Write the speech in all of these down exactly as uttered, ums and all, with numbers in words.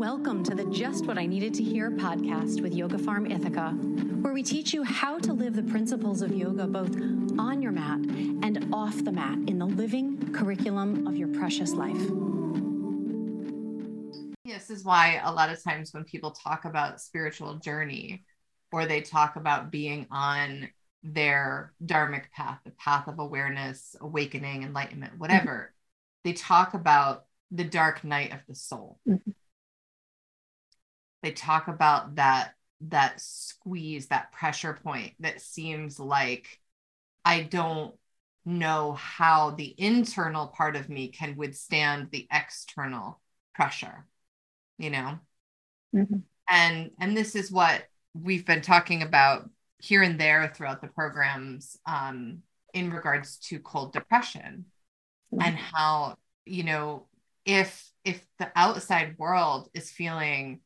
Welcome to the Just What I Needed to Hear podcast with Yoga Farm Ithaca, where we teach you how to live the principles of yoga both on your mat and off the mat in the living curriculum of your precious life. This is why a lot of times when people talk about spiritual journey, or they talk about being on their dharmic path, the path of awareness, awakening, enlightenment, whatever, they talk about the dark night of the soul. Mm-hmm. They talk about that, that squeeze, that pressure point that seems like I don't know how the internal part of me can withstand the external pressure, you know? Mm-hmm. And, and this is what we've been talking about here and there throughout the programs, um, in regards to cold depression, mm-hmm. and how, you know, if, if the outside world is feeling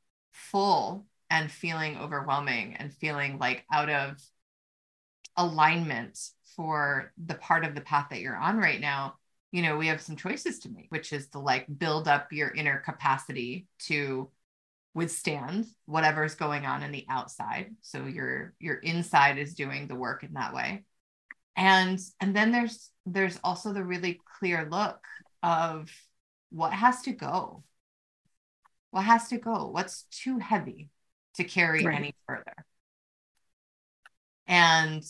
full and feeling overwhelming and feeling like out of alignment for the part of the path that you're on right now, you know, we have some choices to make, which is to like build up your inner capacity to withstand whatever's going on in the outside. So your, your inside is doing the work in that way. And, and then there's, there's also the really clear look of what has to go. What has to go? What's too heavy to carry right. any further? And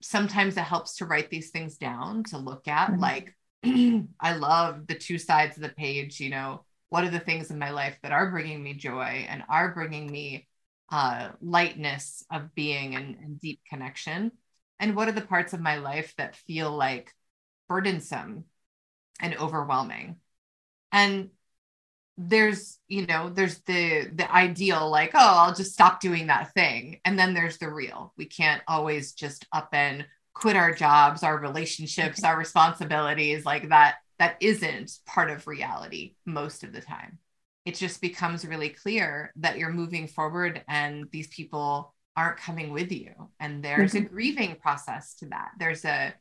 sometimes it helps to write these things down, to look at, mm-hmm. like, I love the two sides of the page, you know, what are the things in my life that are bringing me joy and are bringing me uh, lightness of being and, and deep connection? And what are the parts of my life that feel like burdensome and overwhelming? And there's, you know, there's the, the ideal, like, oh, I'll just stop doing that thing. And then there's the real. We can't always just up and quit our jobs, our relationships, our responsibilities, like that, that isn't part of reality. Most of the time, it just becomes really clear that you're moving forward and these people aren't coming with you. And there's mm-hmm. a grieving process to that. There's a,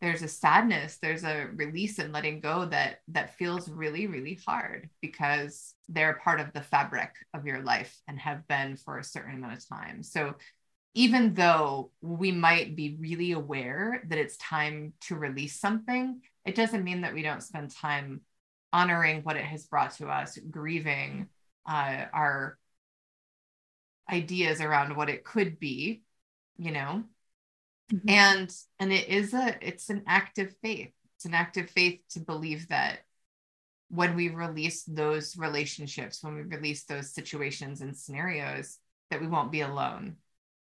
there's a sadness, there's a release and letting go that, that feels really, really hard because they're part of the fabric of your life and have been for a certain amount of time. So even though we might be really aware that it's time to release something, it doesn't mean that we don't spend time honoring what it has brought to us, grieving uh, our ideas around what it could be, you know? Mm-hmm. And, and it is a, it's an act of faith. It's an act of faith to believe that when we release those relationships, when we release those situations and scenarios, that we won't be alone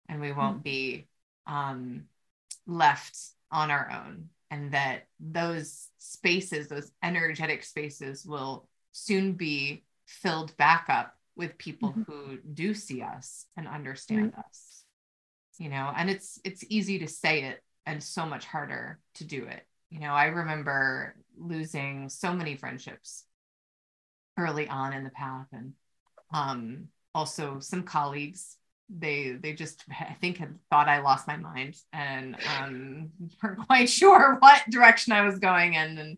and we won't be um, left on our own. And that those spaces, those energetic spaces will soon be filled back up with people mm-hmm. who do see us and understand mm-hmm. us. You know, and it's, it's easy to say it and so much harder to do it. You know, I remember losing so many friendships early on in the path, and um, also some colleagues, they, they just, I think had thought I lost my mind and um, weren't quite sure what direction I was going in. And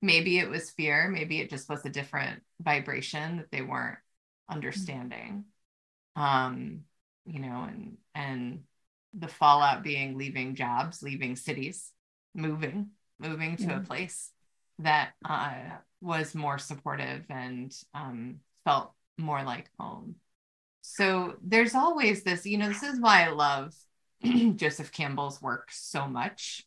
maybe it was fear. Maybe it just was a different vibration that they weren't understanding. Um, you know, and, and the fallout being leaving jobs, leaving cities, moving, moving to yeah. a place that uh, was more supportive and um, felt more like home. So there's always this, you know, this is why I love Joseph Campbell's work so much,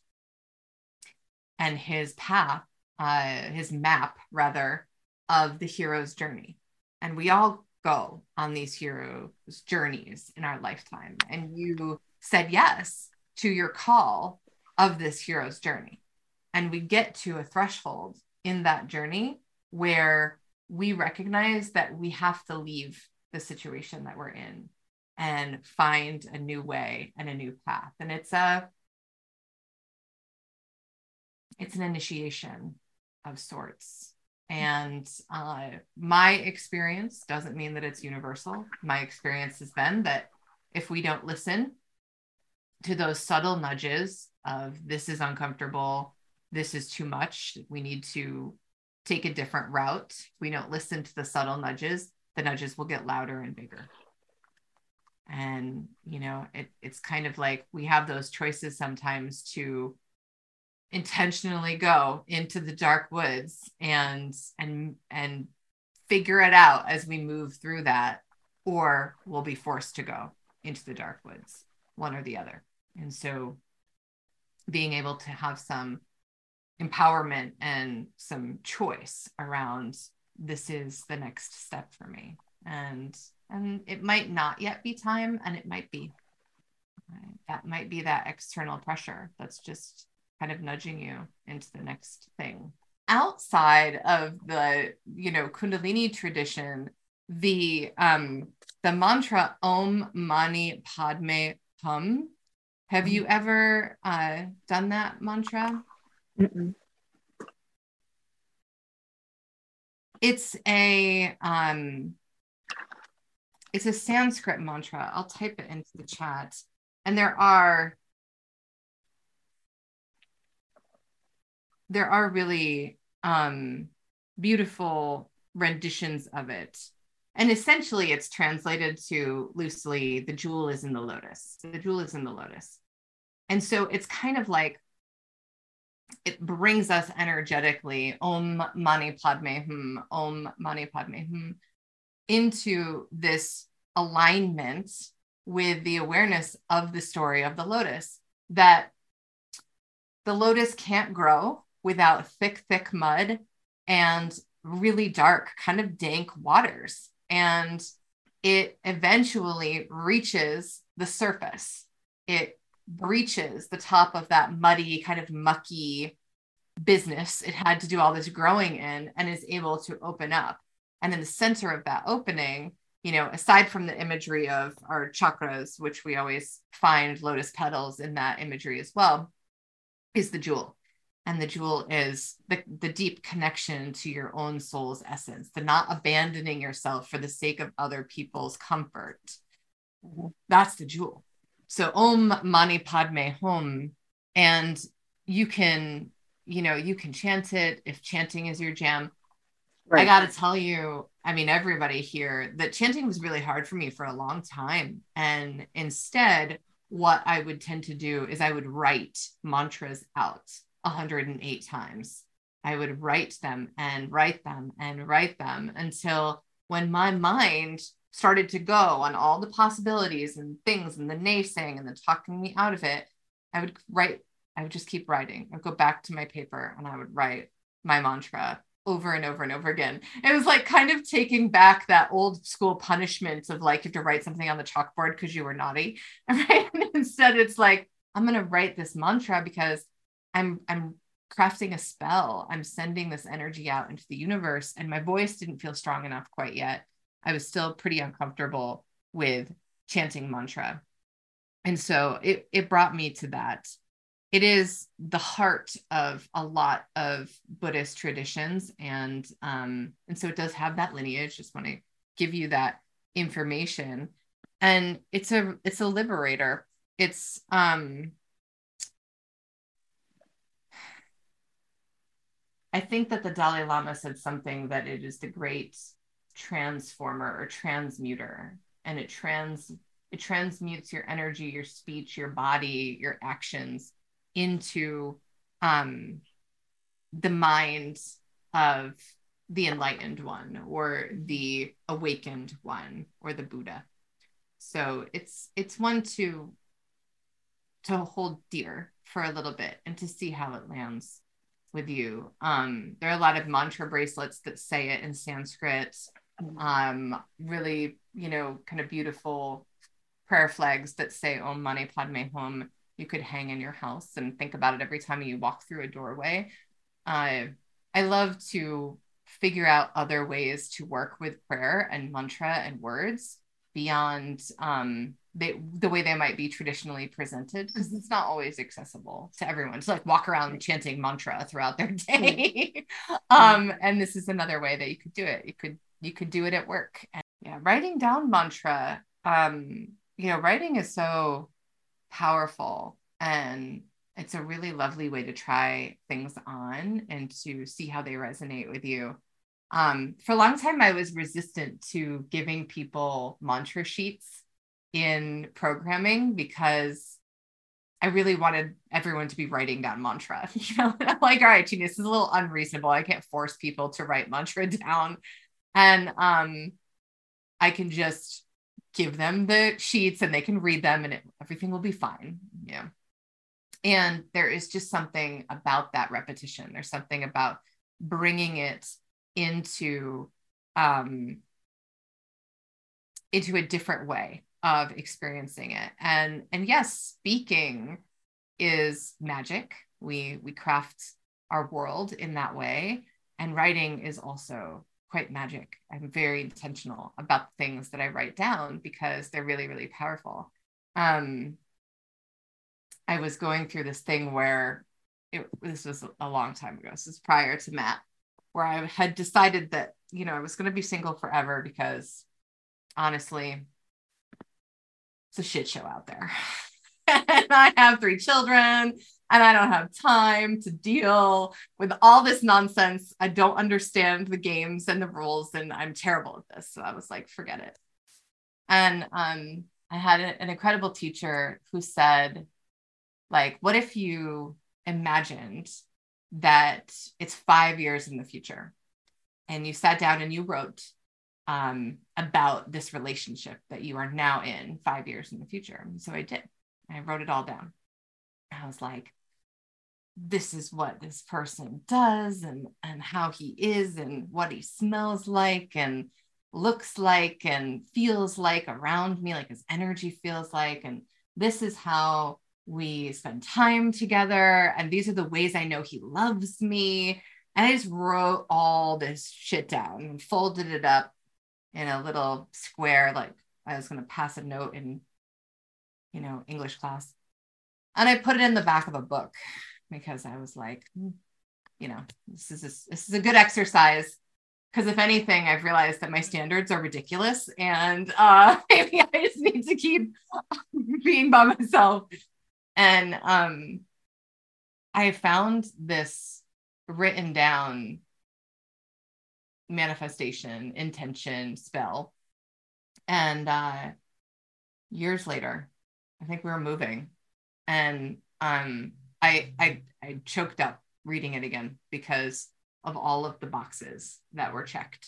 and his path, uh, his map rather, of the hero's journey. And we all go on these heroes' journeys in our lifetime. And you said yes to your call of this hero's journey. And we get to a threshold in that journey where we recognize that we have to leave the situation that we're in and find a new way and a new path. And it's a, it's an initiation of sorts. And uh, my experience doesn't mean that it's universal. My experience has been that if we don't listen to those subtle nudges of this is uncomfortable, this is too much, we need to take a different route. If we don't listen to the subtle nudges, the nudges will get louder and bigger. And, you know, it, it's kind of like we have those choices sometimes to intentionally go into the dark woods and, and, and figure it out as we move through that, or we'll be forced to go into the dark woods, one or the other. And so being able to have some empowerment and some choice around, this is the next step for me. And, and it might not yet be time, and it might be, right? That might be that external pressure that's just kind of nudging you into the next thing. Outside of the, you know, Kundalini tradition, the, um, the mantra Om Mani Padme Hum. Have you ever uh, done that mantra? Mm-mm. It's a, um, it's a Sanskrit mantra. I'll type it into the chat. And there are, there are really um, beautiful renditions of it. And essentially it's translated to loosely, the jewel is in the lotus. The jewel is in the lotus. And so it's kind of like, it brings us energetically, Om Mani Padme Hum, Om Mani Padme Hum, into this alignment with the awareness of the story of the lotus, that the lotus can't grow without thick, thick mud and really dark, kind of dank waters. And it eventually reaches the surface. It breaches the top of that muddy, kind of mucky business it had to do all this growing in, and is able to open up. And in the center of that opening, you know, aside from the imagery of our chakras, which we always find lotus petals in that imagery as well, is the jewel. And the jewel is the, the deep connection to your own soul's essence, the not abandoning yourself for the sake of other people's comfort. That's the jewel. So Om Mani Padme Hum, and you can, you know, you can chant it if chanting is your jam. Right. I got to tell you, I mean, everybody here, that chanting was really hard for me for a long time. And instead, what I would tend to do is I would write mantras out one hundred eight times. I would write them and write them and write them until when my mind started to go on all the possibilities and things and the naysaying and the talking me out of it, I would write, I would just keep writing. I'd go back to my paper and I would write my mantra over and over and over again. It was like kind of taking back that old school punishment of like, you have to write something on the chalkboard because you were naughty, right? And instead it's like, I'm going to write this mantra because I'm, I'm crafting a spell. I'm sending this energy out into the universe. And my voice didn't feel strong enough quite yet. I was still pretty uncomfortable with chanting mantra. And so it, it brought me to that. It is the heart of a lot of Buddhist traditions. And, um, and so it does have that lineage. Just want to give you that information. And it's a, it's a liberator. It's, um, I think that the Dalai Lama said something that it is the great transformer or transmuter, and it trans it transmutes your energy, your speech, your body, your actions into um the mind of the enlightened one or the awakened one or the Buddha. So it's it's one to to hold dear for a little bit and to see how it lands with you. Um there are a lot of mantra bracelets that say it in Sanskrit. Um, really, you know, kind of beautiful prayer flags that say Om Mani Padme Hum. You could hang in your house and think about it every time you walk through a doorway. Uh, I love to figure out other ways to work with prayer and mantra and words beyond um, they, the way they might be traditionally presented, because it's not always accessible to everyone to like walk around chanting mantra throughout their day. um, and this is another way that you could do it. You could You could do it at work. And yeah, writing down mantra, um, you know, writing is so powerful, and it's a really lovely way to try things on and to see how they resonate with you. Um, for a long time, I was resistant to giving people mantra sheets in programming because I really wanted everyone to be writing down mantra. You know, I'm like, all right, Gina, this is a little unreasonable. I can't force people to write mantra down. And um, I can just give them the sheets and they can read them and it, everything will be fine. Yeah. And there is just something about that repetition. There's something about bringing it into, um, into a different way of experiencing it. And, and yes, speaking is magic. We, we craft our world in that way. And writing is also quite magic. I'm very intentional about the things that I write down because they're really, really powerful. Um, I was going through this thing where it, this was a long time ago. This is prior to Matt, where I had decided that, you know, I was going to be single forever because honestly, it's a shit show out there. And I have three children and I don't have time to deal with all this nonsense. I don't understand the games and the rules and I'm terrible at this. So I was like, forget it. And um, I had a, an incredible teacher who said, like, what if you imagined that it's five years in the future and you sat down and you wrote um, about this relationship that you are now in five years in the future? And so I did. I wrote it all down. I was like, this is what this person does and, and how he is and what he smells like and looks like and feels like around me, like his energy feels like. And this is how we spend time together. And these are the ways I know he loves me. And I just wrote all this shit down and folded it up in a little square, like I was going to pass a note in, you know, English class. And I put it in the back of a book because I was like, you know, this is a, this is a good exercise. Because if anything, I've realized that my standards are ridiculous and uh, maybe I just need to keep being by myself. And um, I found this written down manifestation, intention, spell. And uh, years later, I think we were moving and um, I, I, I choked up reading it again because of all of the boxes that were checked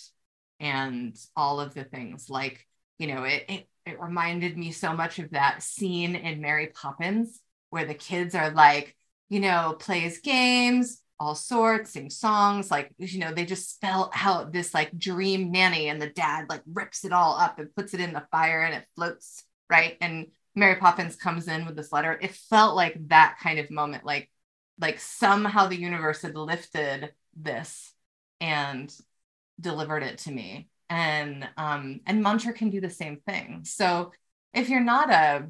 and all of the things like, you know, it, it, it reminded me so much of that scene in Mary Poppins, where the kids are like, you know, plays games, all sorts, sing songs, like, you know, they just spell out this like dream nanny and the dad like rips it all up and puts it in the fire and it floats, right? And Mary Poppins comes in with this letter. It felt like that kind of moment, like, like somehow the universe had lifted this and delivered it to me. And, um, and mantra can do the same thing. So if you're not a,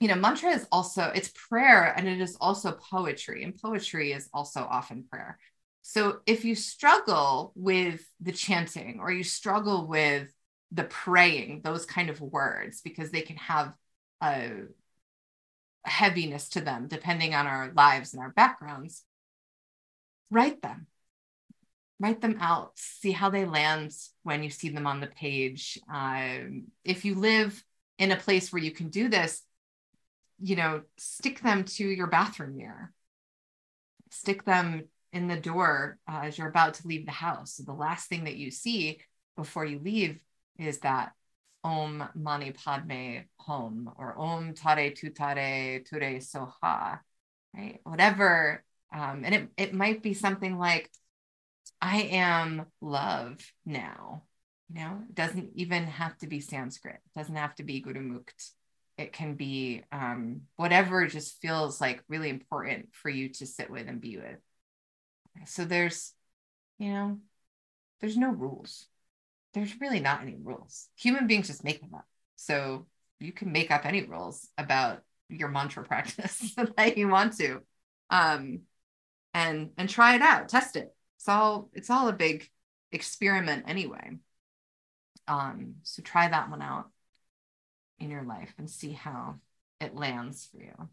you know, mantra is also, it's prayer and it is also poetry, and poetry is also often prayer. So if you struggle with the chanting or you struggle with the praying, those kind of words, because they can have a heaviness to them, depending on our lives and our backgrounds, write them, write them out, see how they land when you see them on the page. Um, if you live in a place where you can do this, you know, stick them to your bathroom mirror, stick them in the door uh, as you're about to leave the house. So the last thing that you see before you leave is that Om Mani Padme Hum or Om Tare Tutare Ture Soha, right? Whatever. Um, and it, it might be something like, I am love now, you know, it doesn't even have to be Sanskrit. It doesn't have to be Guru Mukt. It can be um, whatever just feels like really important for you to sit with and be with. So there's, you know, there's no rules. There's really not any rules. Human beings just make them up. So you can make up any rules about your mantra practice that you want to, um, and and try it out, test it. It's all it's all a big experiment anyway. Um, so try that one out in your life and see how it lands for you.